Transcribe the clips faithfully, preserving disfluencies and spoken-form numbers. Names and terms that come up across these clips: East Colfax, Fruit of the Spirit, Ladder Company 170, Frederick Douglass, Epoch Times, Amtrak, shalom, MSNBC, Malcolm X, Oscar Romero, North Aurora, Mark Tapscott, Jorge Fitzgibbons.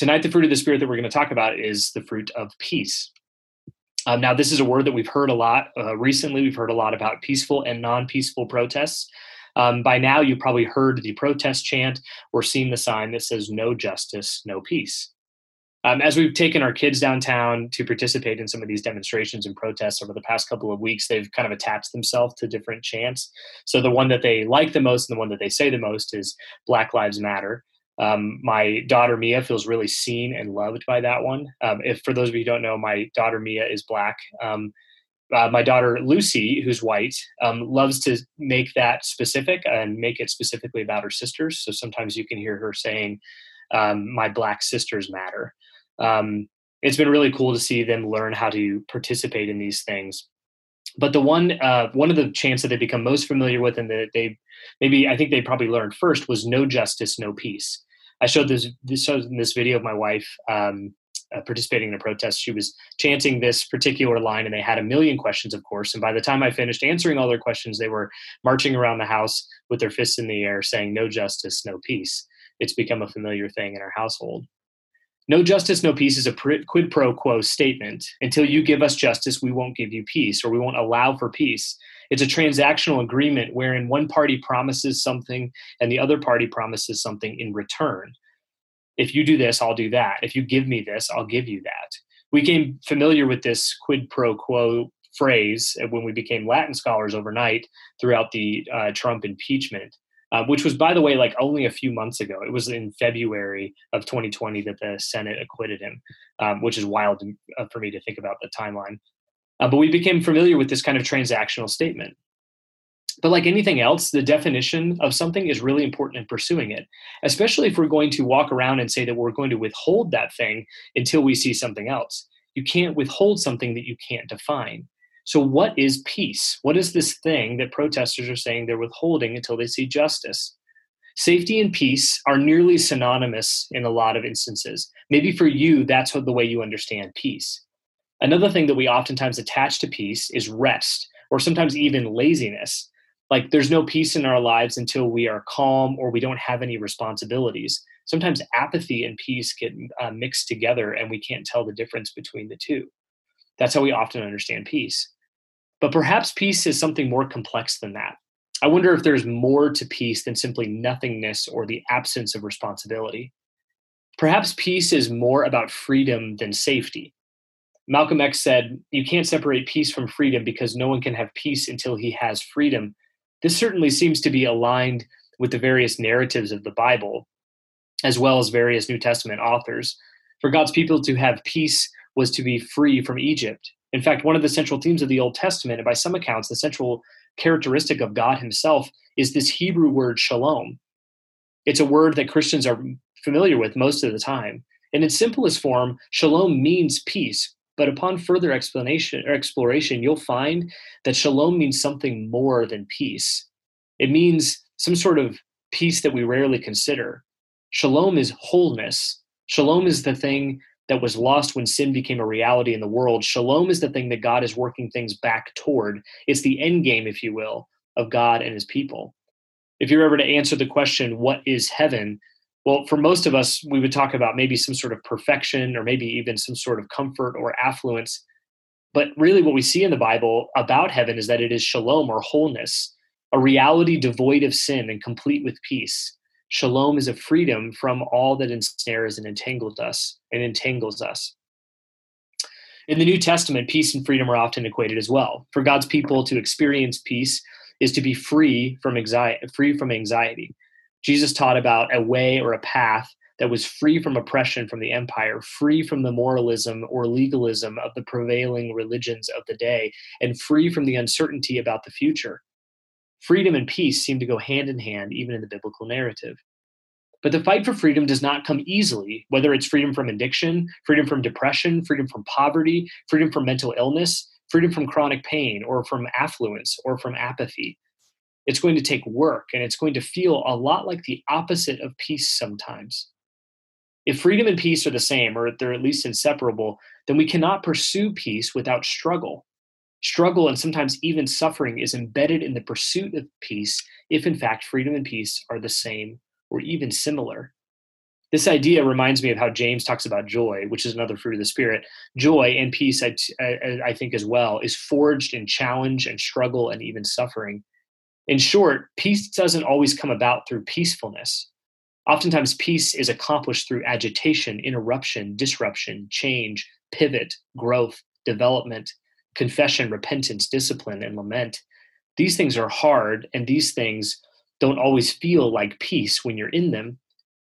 Tonight, the fruit of the Spirit that we're going to talk about is the fruit of peace. Um, now, this is a word that we've heard a lot uh, recently. We've heard a lot about peaceful and non-peaceful protests. Um, by now, you've probably heard the protest chant or seen the sign that says, "No justice, no peace." Um, as we've taken our kids downtown to participate in some of these demonstrations and protests over the past couple of weeks, they've kind of attached themselves to different chants. So the one that they like the most and the one that they say the most is Black Lives Matter. Um, my daughter, Mia, feels really seen and loved by that one. Um, if for those of you who don't know, my daughter, Mia, is Black. Um, uh, my daughter, Lucy, who's white, um, loves to make that specific and make it specifically about her sisters. So sometimes you can hear her saying, um, "My Black sisters matter." Um, it's been really cool to see them learn how to participate in these things. But the one, uh, one of the chants that they become most familiar with, and that they maybe, I think they probably learned first, was "No justice, no peace." I showed this, this, showed in this video of my wife um, uh, participating in a protest. She was chanting this particular line, and they had a million questions, of course. And by the time I finished answering all their questions, they were marching around the house with their fists in the air saying, "No justice, no peace." It's become a familiar thing in our household. No justice, no peace is a quid pro quo statement. Until you give us justice, we won't give you peace, or we won't allow for peace. It's a transactional agreement wherein one party promises something and the other party promises something in return. If you do this, I'll do that. If you give me this, I'll give you that. We became familiar with this quid pro quo phrase when we became Latin scholars overnight throughout the uh, Trump impeachment. Uh, which was, by the way, like only a few months ago. It was in February of twenty twenty that the Senate acquitted him, um, which is wild for me to think about the timeline. Uh, but we became familiar with this kind of transactional statement. But like anything else, the definition of something is really important in pursuing it, especially if we're going to walk around and say that we're going to withhold that thing until we see something else. You can't withhold something that you can't define. So what is peace? What is this thing that protesters are saying they're withholding until they see justice? Safety and peace are nearly synonymous in a lot of instances. Maybe for you, that's the way you understand peace. Another thing that we oftentimes attach to peace is rest, or sometimes even laziness. Like there's no peace in our lives until we are calm or we don't have any responsibilities. Sometimes apathy and peace get uh, mixed together and we can't tell the difference between the two. That's how we often understand peace. But perhaps peace is something more complex than that. I wonder if there's more to peace than simply nothingness or the absence of responsibility. Perhaps peace is more about freedom than safety. Malcolm X said, "You can't separate peace from freedom because no one can have peace until he has freedom." This certainly seems to be aligned with the various narratives of the Bible, as well as various New Testament authors. For God's people to have peace was to be free from Egypt. In fact, one of the central themes of the Old Testament, and by some accounts, the central characteristic of God himself, is this Hebrew word shalom. It's a word that Christians are familiar with most of the time. In its simplest form, shalom means peace, but upon further explanation or exploration, you'll find that shalom means something more than peace. It means some sort of peace that we rarely consider. Shalom is wholeness. Shalom is the thing that was lost when sin became a reality in the world. Shalom is the thing that God is working things back toward. It's the end game, if you will, of God and his people. If you're ever to answer the question, what is heaven? Well, for most of us, we would talk about maybe some sort of perfection or maybe even some sort of comfort or affluence. But really what we see in the Bible about heaven is that it is shalom or wholeness, a reality devoid of sin and complete with peace. Shalom is a freedom from all that ensnares and entangles us and entangles us. In the New Testament, peace and freedom are often equated as well. For God's people to experience peace is to be free from anxiety, free from anxiety. Jesus taught about a way or a path that was free from oppression from the empire, free from the moralism or legalism of the prevailing religions of the day, and free from the uncertainty about the future. Freedom and peace seem to go hand in hand, even in the biblical narrative. But the fight for freedom does not come easily, whether it's freedom from addiction, freedom from depression, freedom from poverty, freedom from mental illness, freedom from chronic pain, or from affluence, or from apathy. It's going to take work, and it's going to feel a lot like the opposite of peace sometimes. If freedom and peace are the same, or they're at least inseparable, then we cannot pursue peace without struggle. Struggle and sometimes even suffering is embedded in the pursuit of peace if, in fact, freedom and peace are the same or even similar. This idea reminds me of how James talks about joy, which is another fruit of the Spirit. Joy and peace, I, I, I think as well, is forged in challenge and struggle and even suffering. In short, peace doesn't always come about through peacefulness. Oftentimes, peace is accomplished through agitation, interruption, disruption, change, pivot, growth, development, confession, repentance, discipline, and lament. These things are hard, and these things don't always feel like peace when you're in them.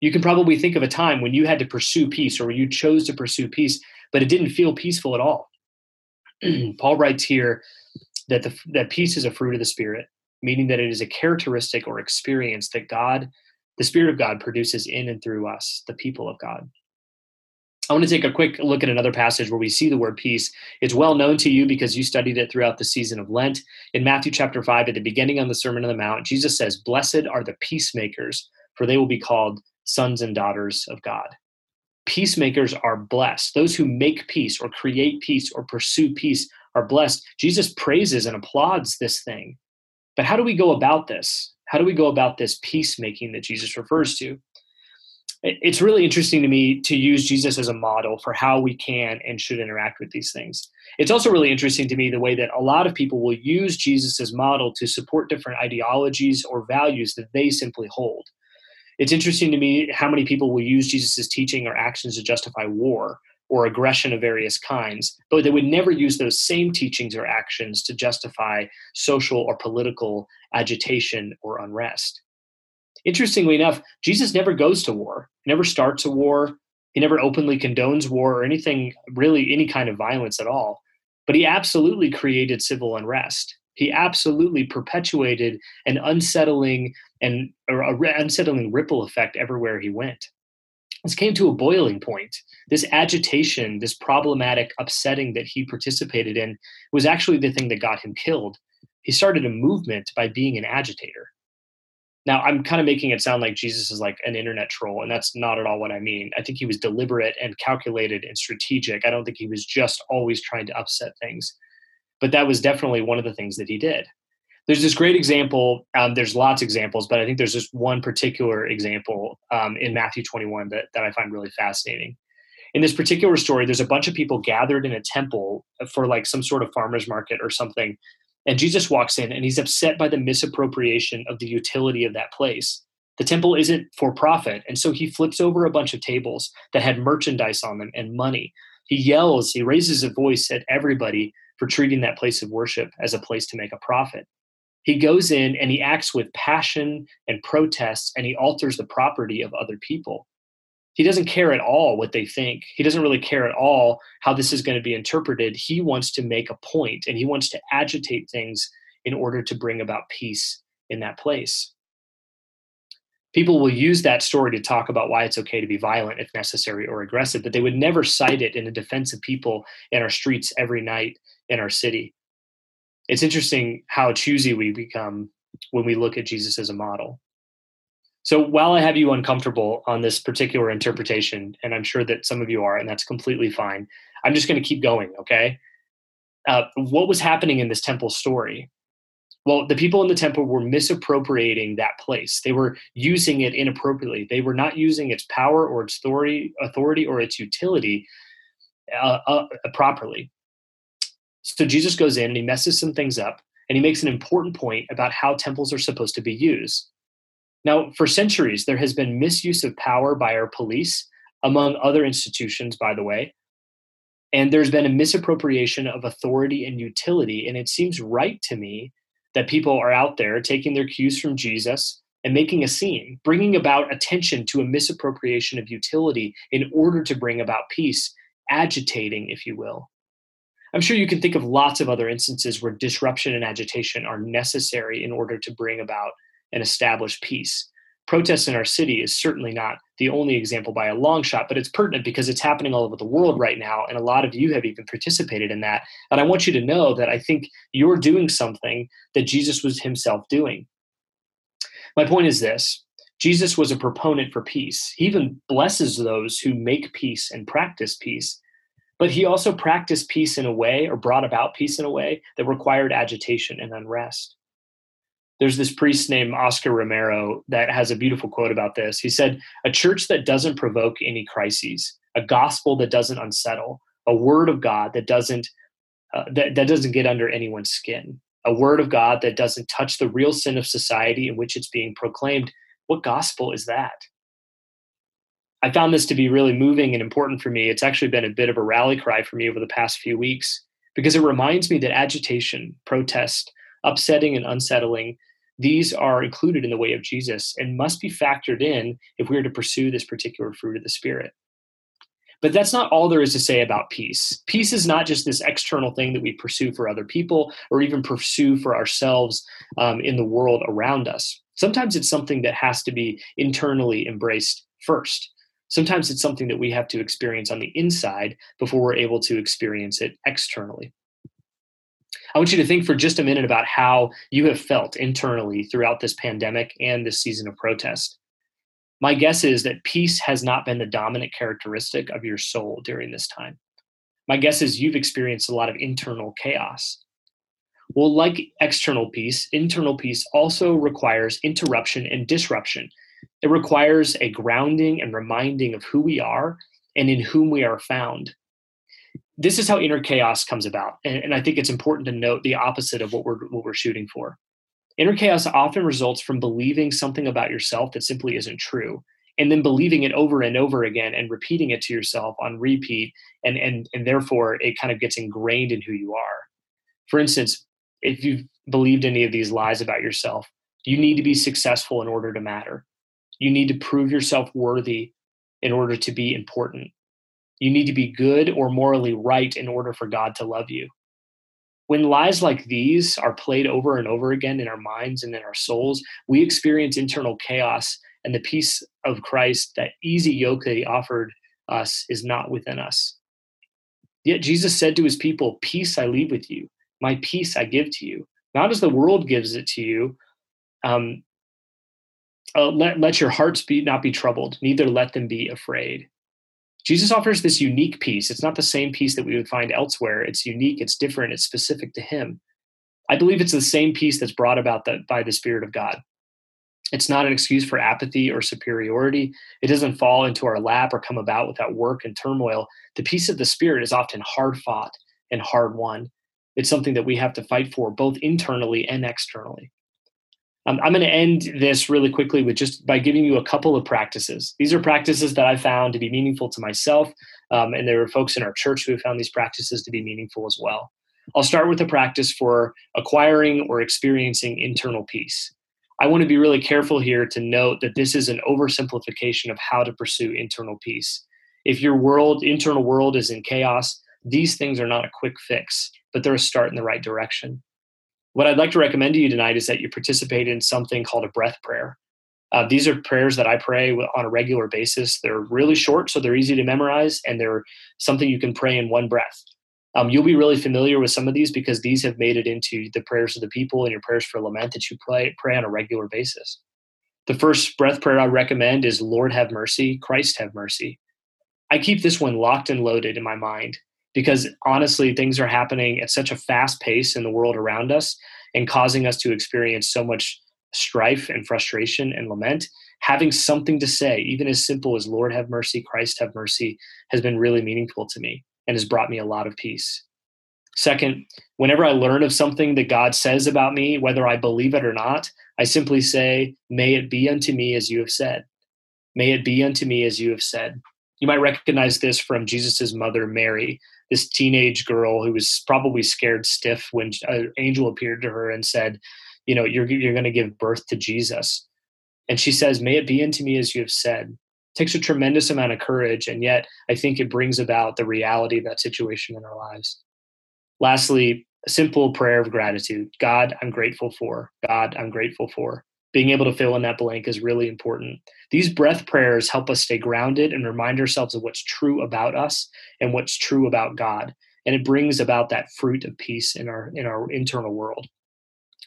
You can probably think of a time when you had to pursue peace or when you chose to pursue peace, but it didn't feel peaceful at all. Paul writes here that, the, that peace is a fruit of the Spirit, meaning that it is a characteristic or experience that God, the Spirit of God, produces in and through us, the people of God. I want to take a quick look at another passage where we see the word peace. It's well known to you because you studied it throughout the season of Lent. In Matthew chapter five, at the beginning on the Sermon on the Mount, Jesus says, "Blessed are the peacemakers, for they will be called sons and daughters of God." Peacemakers are blessed. Those who make peace or create peace or pursue peace are blessed. Jesus praises and applauds this thing. But how do we go about this? How do we go about this peacemaking that Jesus refers to? It's really interesting to me to use Jesus as a model for how we can and should interact with these things. It's also really interesting to me the way that a lot of people will use Jesus as model to support different ideologies or values that they simply hold. It's interesting to me how many people will use Jesus' teaching or actions to justify war or aggression of various kinds, but they would never use those same teachings or actions to justify social or political agitation or unrest. Interestingly enough, Jesus never goes to war, he never starts a war, he never openly condones war or anything, really any kind of violence at all, but he absolutely created civil unrest. He absolutely perpetuated an unsettling and or a unsettling ripple effect everywhere he went. This came to a boiling point. This agitation, this problematic upsetting that he participated in was actually the thing that got him killed. He started a movement by being an agitator. Now, I'm kind of making it sound like Jesus is like an internet troll, and that's not at all what I mean. I think he was deliberate and calculated and strategic. I don't think he was just always trying to upset things. But that was definitely one of the things that he did. There's this great example. Um, there's lots of examples, but I think there's this one particular example um, in Matthew twenty-one that, that I find really fascinating. In this particular story, there's a bunch of people gathered in a temple for like some sort of farmer's market or something. And Jesus walks in and he's upset by the misappropriation of the utility of that place. The temple isn't for profit. And so he flips over a bunch of tables that had merchandise on them and money. He yells, he raises a voice at everybody for treating that place of worship as a place to make a profit. He goes in and he acts with passion and protests, and he alters the property of other people. He doesn't care at all what they think. He doesn't really care at all how this is going to be interpreted. He wants to make a point, and he wants to agitate things in order to bring about peace in that place. People will use that story to talk about why it's okay to be violent if necessary or aggressive, but they would never cite it in the defense of people in our streets every night in our city. It's interesting how choosy we become when we look at Jesus as a model. So while I have you uncomfortable on this particular interpretation, and I'm sure that some of you are, and that's completely fine, I'm just going to keep going, okay? Uh, what was happening in this temple story? Well, the people in the temple were misappropriating that place. They were using it inappropriately. They were not using its power or its authority, authority or its utility uh, uh, properly. So Jesus goes in and he messes some things up, and he makes an important point about how temples are supposed to be used. Now, for centuries, there has been misuse of power by our police, among other institutions, by the way, and there's been a misappropriation of authority and utility, and it seems right to me that people are out there taking their cues from Jesus and making a scene, bringing about attention to a misappropriation of utility in order to bring about peace, agitating, if you will. I'm sure you can think of lots of other instances where disruption and agitation are necessary in order to bring about and establish peace. Protests in our city is certainly not the only example by a long shot, but it's pertinent because it's happening all over the world right now, and a lot of you have even participated in that. And I want you to know that I think you're doing something that Jesus was himself doing. My point is this: Jesus was a proponent for peace. He even blesses those who make peace and practice peace. But he also practiced peace in a way, or brought about peace in a way, that required agitation and unrest. There's this priest named Oscar Romero that has a beautiful quote about this. He said, "A church that doesn't provoke any crises, a gospel that doesn't unsettle, a word of God that doesn't uh, that, that doesn't get under anyone's skin, a word of God that doesn't touch the real sin of society in which it's being proclaimed. What gospel is that?" I found this to be really moving and important for me. It's actually been a bit of a rally cry for me over the past few weeks, because it reminds me that agitation, protest, upsetting and unsettling, these are included in the way of Jesus and must be factored in if we are to pursue this particular fruit of the Spirit. But that's not all there is to say about peace. Peace is not just this external thing that we pursue for other people or even pursue for ourselves um, in the world around us. Sometimes it's something that has to be internally embraced first. Sometimes it's something that we have to experience on the inside before we're able to experience it externally. I want you to think for just a minute about how you have felt internally throughout this pandemic and this season of protest. My guess is that peace has not been the dominant characteristic of your soul during this time. My guess is you've experienced a lot of internal chaos. Well, like external peace, internal peace also requires interruption and disruption. It requires a grounding and reminding of who we are and in whom we are found. This is how inner chaos comes about, and, and I think it's important to note the opposite of what we're what we're shooting for. Inner chaos often results from believing something about yourself that simply isn't true, and then believing it over and over again and repeating it to yourself on repeat, and and and therefore it kind of gets ingrained in who you are. For instance, if you've believed any of these lies about yourself, you need to be successful in order to matter. You need to prove yourself worthy in order to be important. You need to be good or morally right in order for God to love you. When lies like these are played over and over again in our minds and in our souls, we experience internal chaos, and the peace of Christ, that easy yoke that he offered us, is not within us. Yet Jesus said to his people, "Peace I leave with you, my peace I give to you. Not as the world gives it to you, um, uh, let, let your hearts be not be troubled, neither let them be afraid." Jesus offers this unique peace. It's not the same peace that we would find elsewhere. It's unique, it's different, it's specific to him. I believe it's the same peace that's brought about the, by the Spirit of God. It's not an excuse for apathy or superiority. It doesn't fall into our lap or come about without work and turmoil. The peace of the Spirit is often hard fought and hard won. It's something that we have to fight for both internally and externally. Um, I'm going to end this really quickly with just by giving you a couple of practices. These are practices that I found to be meaningful to myself, um, and there are folks in our church who have found these practices to be meaningful as well. I'll start with a practice for acquiring or experiencing internal peace. I want to be really careful here to note that this is an oversimplification of how to pursue internal peace. If your world, internal world is in chaos, these things are not a quick fix, but they're a start in the right direction. What I'd like to recommend to you tonight is that you participate in something called a breath prayer. Uh, these are prayers that I pray on a regular basis. They're really short, so they're easy to memorize, and they're something you can pray in one breath. Um, you'll be really familiar with some of these because these have made it into the prayers of the people and your prayers for lament that you pray, pray on a regular basis. The first breath prayer I recommend is, "Lord, have mercy, Christ, have mercy." I keep this one locked and loaded in my mind, because honestly, things are happening at such a fast pace in the world around us and causing us to experience so much strife and frustration and lament. Having something to say, even as simple as "Lord, have mercy, Christ, have mercy," has been really meaningful to me and has brought me a lot of peace. Second, whenever I learn of something that God says about me, whether I believe it or not, I simply say, "May it be unto me as you have said. May it be unto me as you have said." You might recognize this from Jesus's mother, Mary, this teenage girl who was probably scared stiff when an angel appeared to her and said, you know, you're, you're going to give birth to Jesus. And she says, "May it be unto me as you have said." It takes a tremendous amount of courage, and yet I think it brings about the reality of that situation in our lives. Lastly, a simple prayer of gratitude. God, I'm grateful for. God, I'm grateful for. Being able to fill in that blank is really important. These breath prayers help us stay grounded and remind ourselves of what's true about us and what's true about God. And it brings about that fruit of peace in our, in our internal world.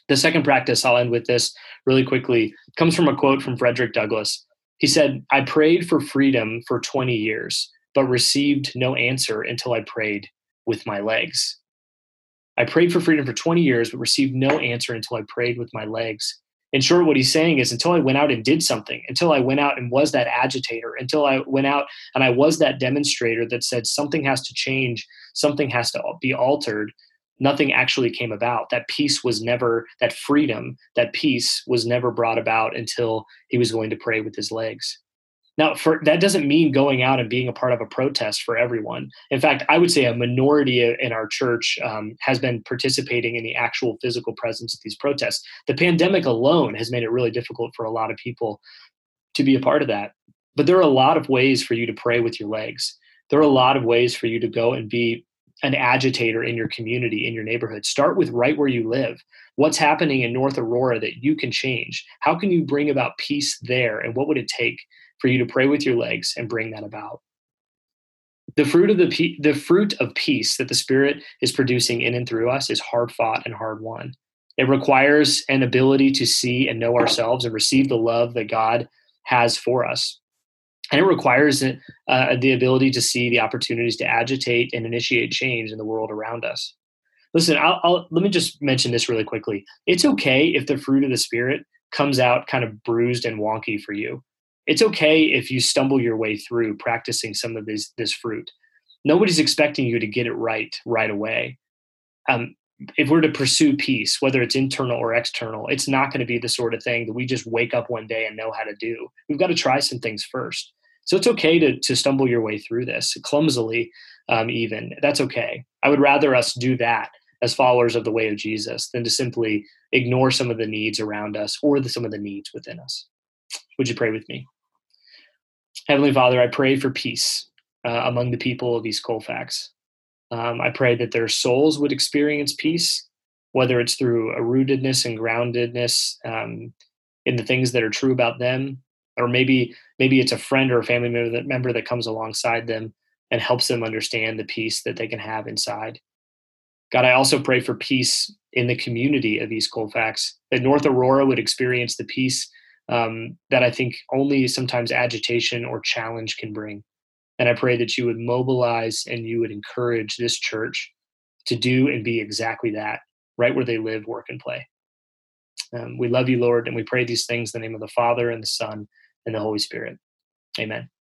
The second practice, I'll end with this really quickly, comes from a quote from Frederick Douglass. He said, "I prayed for freedom for twenty years, but received no answer until I prayed with my legs." I prayed for freedom for twenty years, but received no answer until I prayed with my legs. In short, what he's saying is until I went out and did something, until I went out and was that agitator, until I went out and I was that demonstrator that said something has to change, something has to be altered, nothing actually came about. That peace was never, that freedom, that peace was never brought about until he was going to pray with his legs. Now, for, that doesn't mean going out and being a part of a protest for everyone. In fact, I would say a minority in our church um, has been participating in the actual physical presence of these protests. The pandemic alone has made it really difficult for a lot of people to be a part of that. But there are a lot of ways for you to pray with your legs. There are a lot of ways for you to go and be an agitator in your community, in your neighborhood. Start with right where you live. What's happening in North Aurora that you can change? How can you bring about peace there? And what would it take for you to pray with your legs and bring that about? The fruit of the the fruit of peace that the Spirit is producing in and through us is hard fought and hard won. It requires an ability to see and know ourselves and receive the love that God has for us. And it requires uh, the ability to see the opportunities to agitate and initiate change in the world around us. Listen, I'll, I'll, let me just mention this really quickly. It's okay if the fruit of the Spirit comes out kind of bruised and wonky for you. It's okay if you stumble your way through practicing some of this, this fruit. Nobody's expecting you to get it right right away. Um, if we're to pursue peace, whether it's internal or external, it's not going to be the sort of thing that we just wake up one day and know how to do. We've got to try some things first. So it's okay to, to stumble your way through this clumsily, um, even. That's okay. I would rather us do that as followers of the way of Jesus than to simply ignore some of the needs around us or the, some of the needs within us. Would you pray with me? Heavenly Father, I pray for peace uh, among the people of East Colfax. Um, I pray that their souls would experience peace, whether it's through a rootedness and groundedness um, in the things that are true about them, or maybe maybe it's a friend or a family member that, member that comes alongside them and helps them understand the peace that they can have inside. God, I also pray for peace in the community of East Colfax, that North Aurora would experience the peace Um, that I think only sometimes agitation or challenge can bring. And I pray that you would mobilize and you would encourage this church to do and be exactly that, right where they live, work, and play. Um, we love you, Lord, and we pray these things in the name of the Father and the Son and the Holy Spirit. Amen.